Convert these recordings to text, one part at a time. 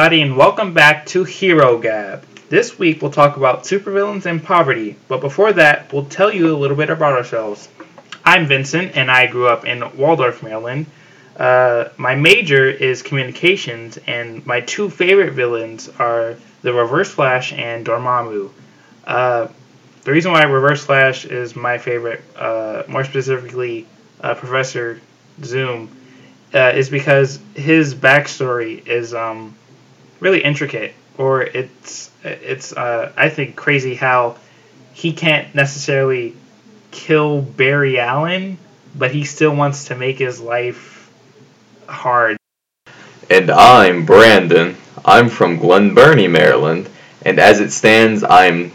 everybody, and welcome back to Hero Gab. This week we'll talk about supervillains and poverty, but before that, we'll tell you a little bit about ourselves. I'm Vincent, and I grew up in Waldorf, Maryland. My major is communications, and my two favorite villains are the Reverse Flash and Dormammu. The reason why Reverse Flash is my favorite, more specifically Professor Zoom, is because his backstory is really intricate, or it's I think crazy how he can't necessarily kill Barry Allen, but he still wants to make his life hard. And I'm Brandon. I'm from Glen Burnie, Maryland, and as it stands, I'm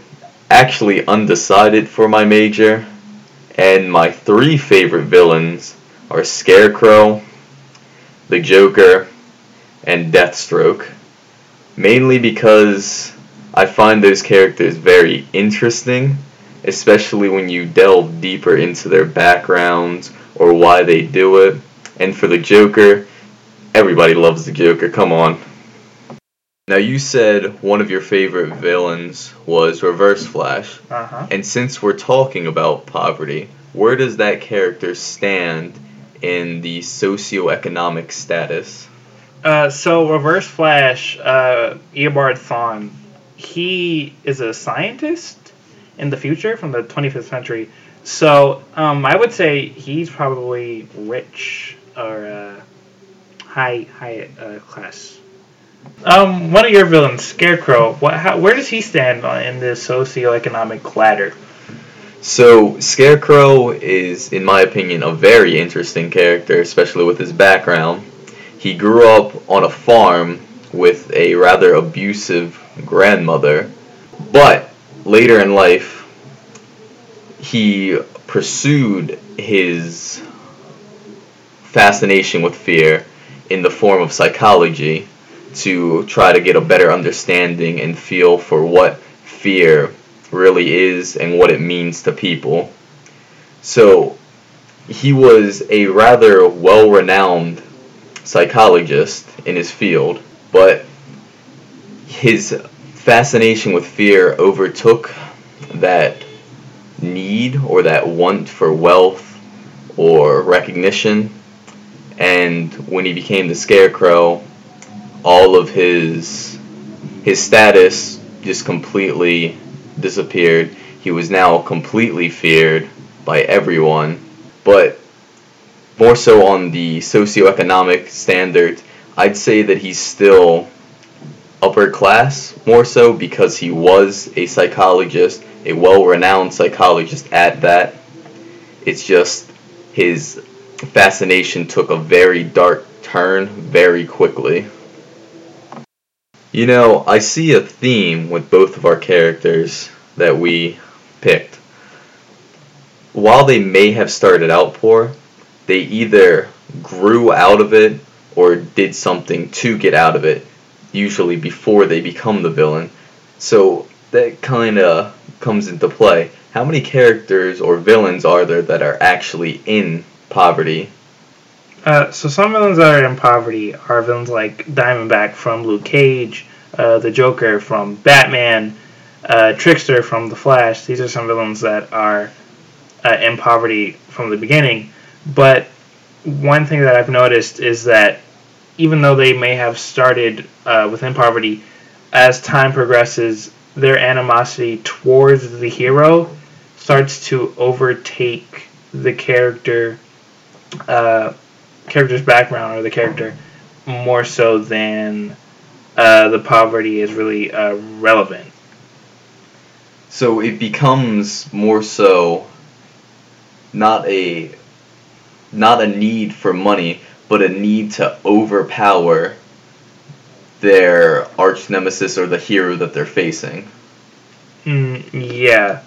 actually undecided for my major, and my three favorite villains are Scarecrow, the Joker, and Deathstroke, mainly because I find those characters very interesting, especially when you delve deeper into their backgrounds or why they do it. And for the Joker, everybody loves the Joker, come on. Now, you said one of your favorite villains was Reverse Flash, and since we're talking about poverty, where does that character stand in the socioeconomic status? So Reverse Flash, Eobard Thawne, he is a scientist in the future from the 25th century. So I would say he's probably rich or high class. One of your villains, Scarecrow, where does he stand in the socioeconomic ladder? So, Scarecrow is, in my opinion, a very interesting character, especially with his background. He grew up on a farm with a rather abusive grandmother, but later in life, he pursued his fascination with fear in the form of psychology to try to get a better understanding and feel for what fear really is and what it means to people. So he was a rather well-renowned psychologist in his field, but his fascination with fear overtook that need or that want for wealth or recognition, and when he became the Scarecrow, all of his status just completely disappeared. He was now completely feared by everyone. But more so on the socioeconomic standard, I'd say that he's still upper class, more so because he was a psychologist, a well-renowned psychologist at that. It's just his fascination took a very dark turn very quickly. You know, I see a theme with both of our characters that we picked. While they may have started out poor, they either grew out of it or did something to get out of it, usually before they become the villain. So that kind of comes into play. How many characters or villains are there that are actually in poverty? So some villains that are in poverty are villains like Diamondback from Luke Cage, the Joker from Batman, Trickster from The Flash. These are some villains that are in poverty from the beginning. But one thing that I've noticed is that even though they may have started within poverty, as time progresses, their animosity towards the hero starts to overtake the character's background or the character more so than the poverty is really relevant. So it becomes more so not a need for money, but a need to overpower their arch nemesis or the hero that they're facing. Yeah.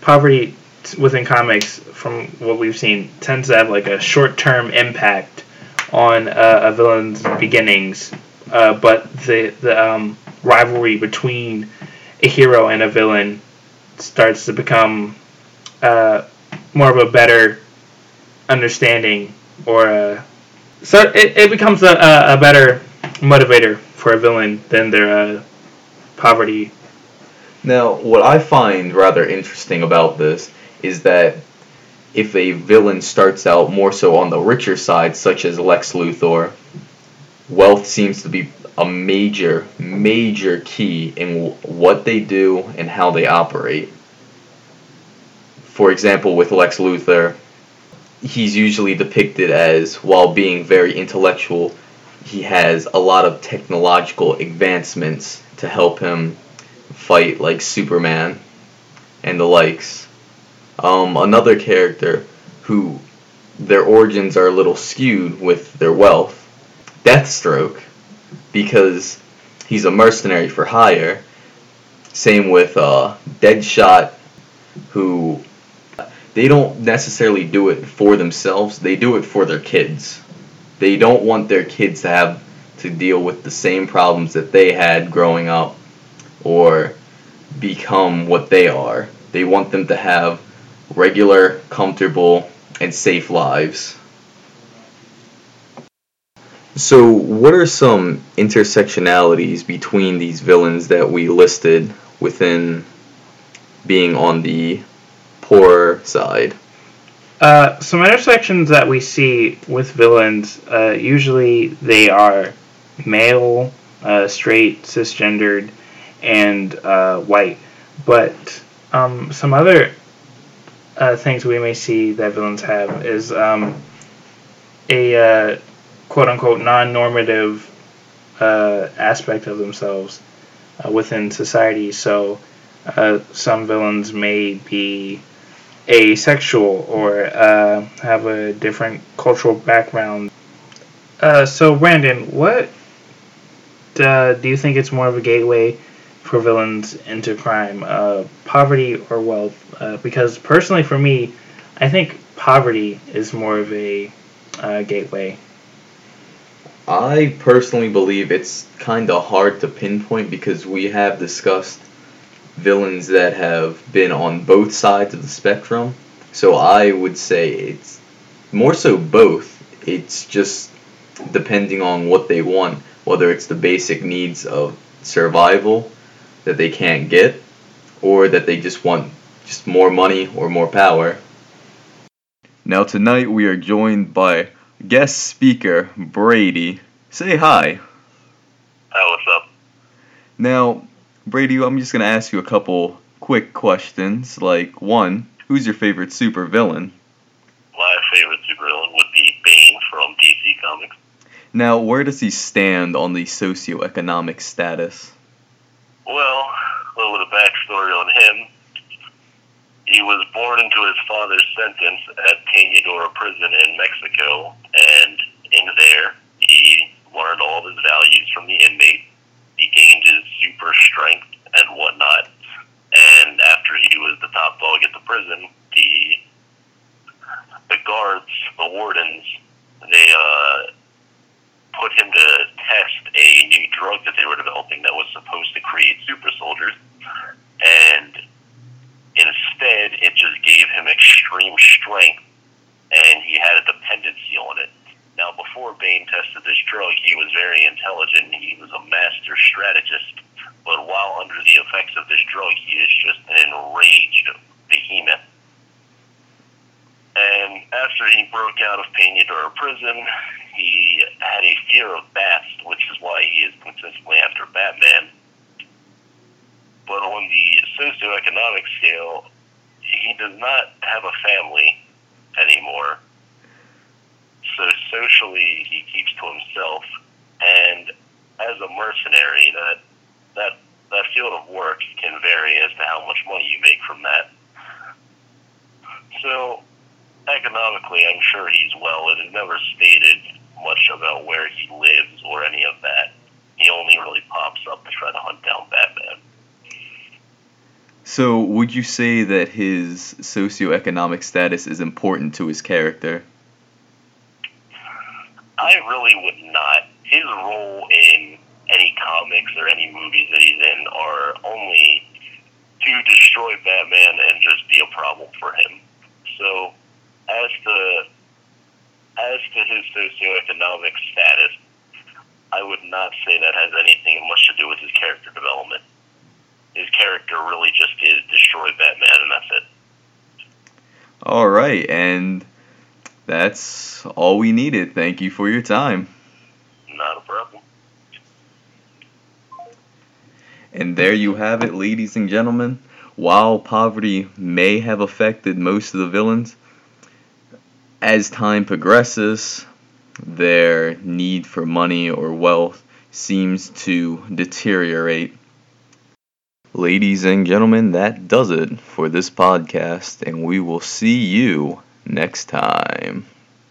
Poverty within comics, from what we've seen, tends to have like a short-term impact on a villain's beginnings, but the rivalry between a hero and a villain starts to become more of a better understanding, or so it becomes a better motivator for a villain than their poverty. Now, what I find rather interesting about this is that if a villain starts out more so on the richer side, such as Lex Luthor, wealth seems to be a major, major key in what they do and how they operate. For example, with Lex Luthor, he's usually depicted as, while being very intellectual, he has a lot of technological advancements to help him fight like Superman and the likes. Another character who their origins are a little skewed with their wealth, Deathstroke, because he's a mercenary for hire. Same with Deadshot, who they don't necessarily do it for themselves, they do it for their kids. They don't want their kids to have to deal with the same problems that they had growing up or become what they are. They want them to have regular, comfortable, and safe lives. So, what are some intersectionalities between these villains that we listed within being on the poorer side? Some intersections that we see with villains, usually they are male, straight, cisgendered, and white. But some other things we may see that villains have is a quote-unquote non-normative aspect of themselves within society. So some villains may be asexual or have a different cultural background. So Brandon, what do you think it's more of a gateway for villains into crime, poverty or wealth? Because personally for me, I think poverty is more of a gateway. I personally believe it's kind of hard to pinpoint because we have discussed villains that have been on both sides of the spectrum. So I would say it's more so both. It's just depending on what they want, whether it's the basic needs of survival that they can't get, or that they just want just more money or more power. Now tonight we are joined by guest speaker Brady. Say hi. Hi, what's up? Now, Brady, I'm just going to ask you a couple quick questions, like, one, who's your favorite supervillain? My favorite supervillain would be Bane from DC Comics. Now, where does he stand on the socioeconomic status? Well, a little bit of backstory on him. He was born into his father's sentence at Peña Duro Prison in Mexico, and in there, he learned all of his values from the inmate. He gained his super strength and whatnot, and after he was the top dog at the prison, the guards, the wardens, they put him to test a new drug that they were developing that was supposed to create super soldiers, and instead it just gave him extreme strength, and he had a dependency on it. Now, before Bane tested this drug, he was very intelligent. He was a master strategist. But while under the effects of this drug, he is just an enraged behemoth. And after he broke out of Peña Duro Prison, he had a fear of bats, which is why he is consistently after Batman. But on the socioeconomic scale, he does not have a family anymore. So socially, he keeps to himself, and as a mercenary, that field of work can vary as to how much money you make from that. So economically, I'm sure he's well. It is never stated much about where he lives or any of that. He only really pops up to try to hunt down Batman. So would you say that his socioeconomic status is important to his character? I really would not. His role in any comics or any movies that he's in are only to destroy Batman and just be a problem for him. So, as to his socioeconomic status, I would not say that has anything much to do with his character development. His character really just is destroy Batman, and that's it. All right, and that's all we needed. Thank you for your time. Not a problem. And there you have it, ladies and gentlemen. While poverty may have affected most of the villains, as time progresses, their need for money or wealth seems to deteriorate. Ladies and gentlemen, that does it for this podcast, and we will see you next time.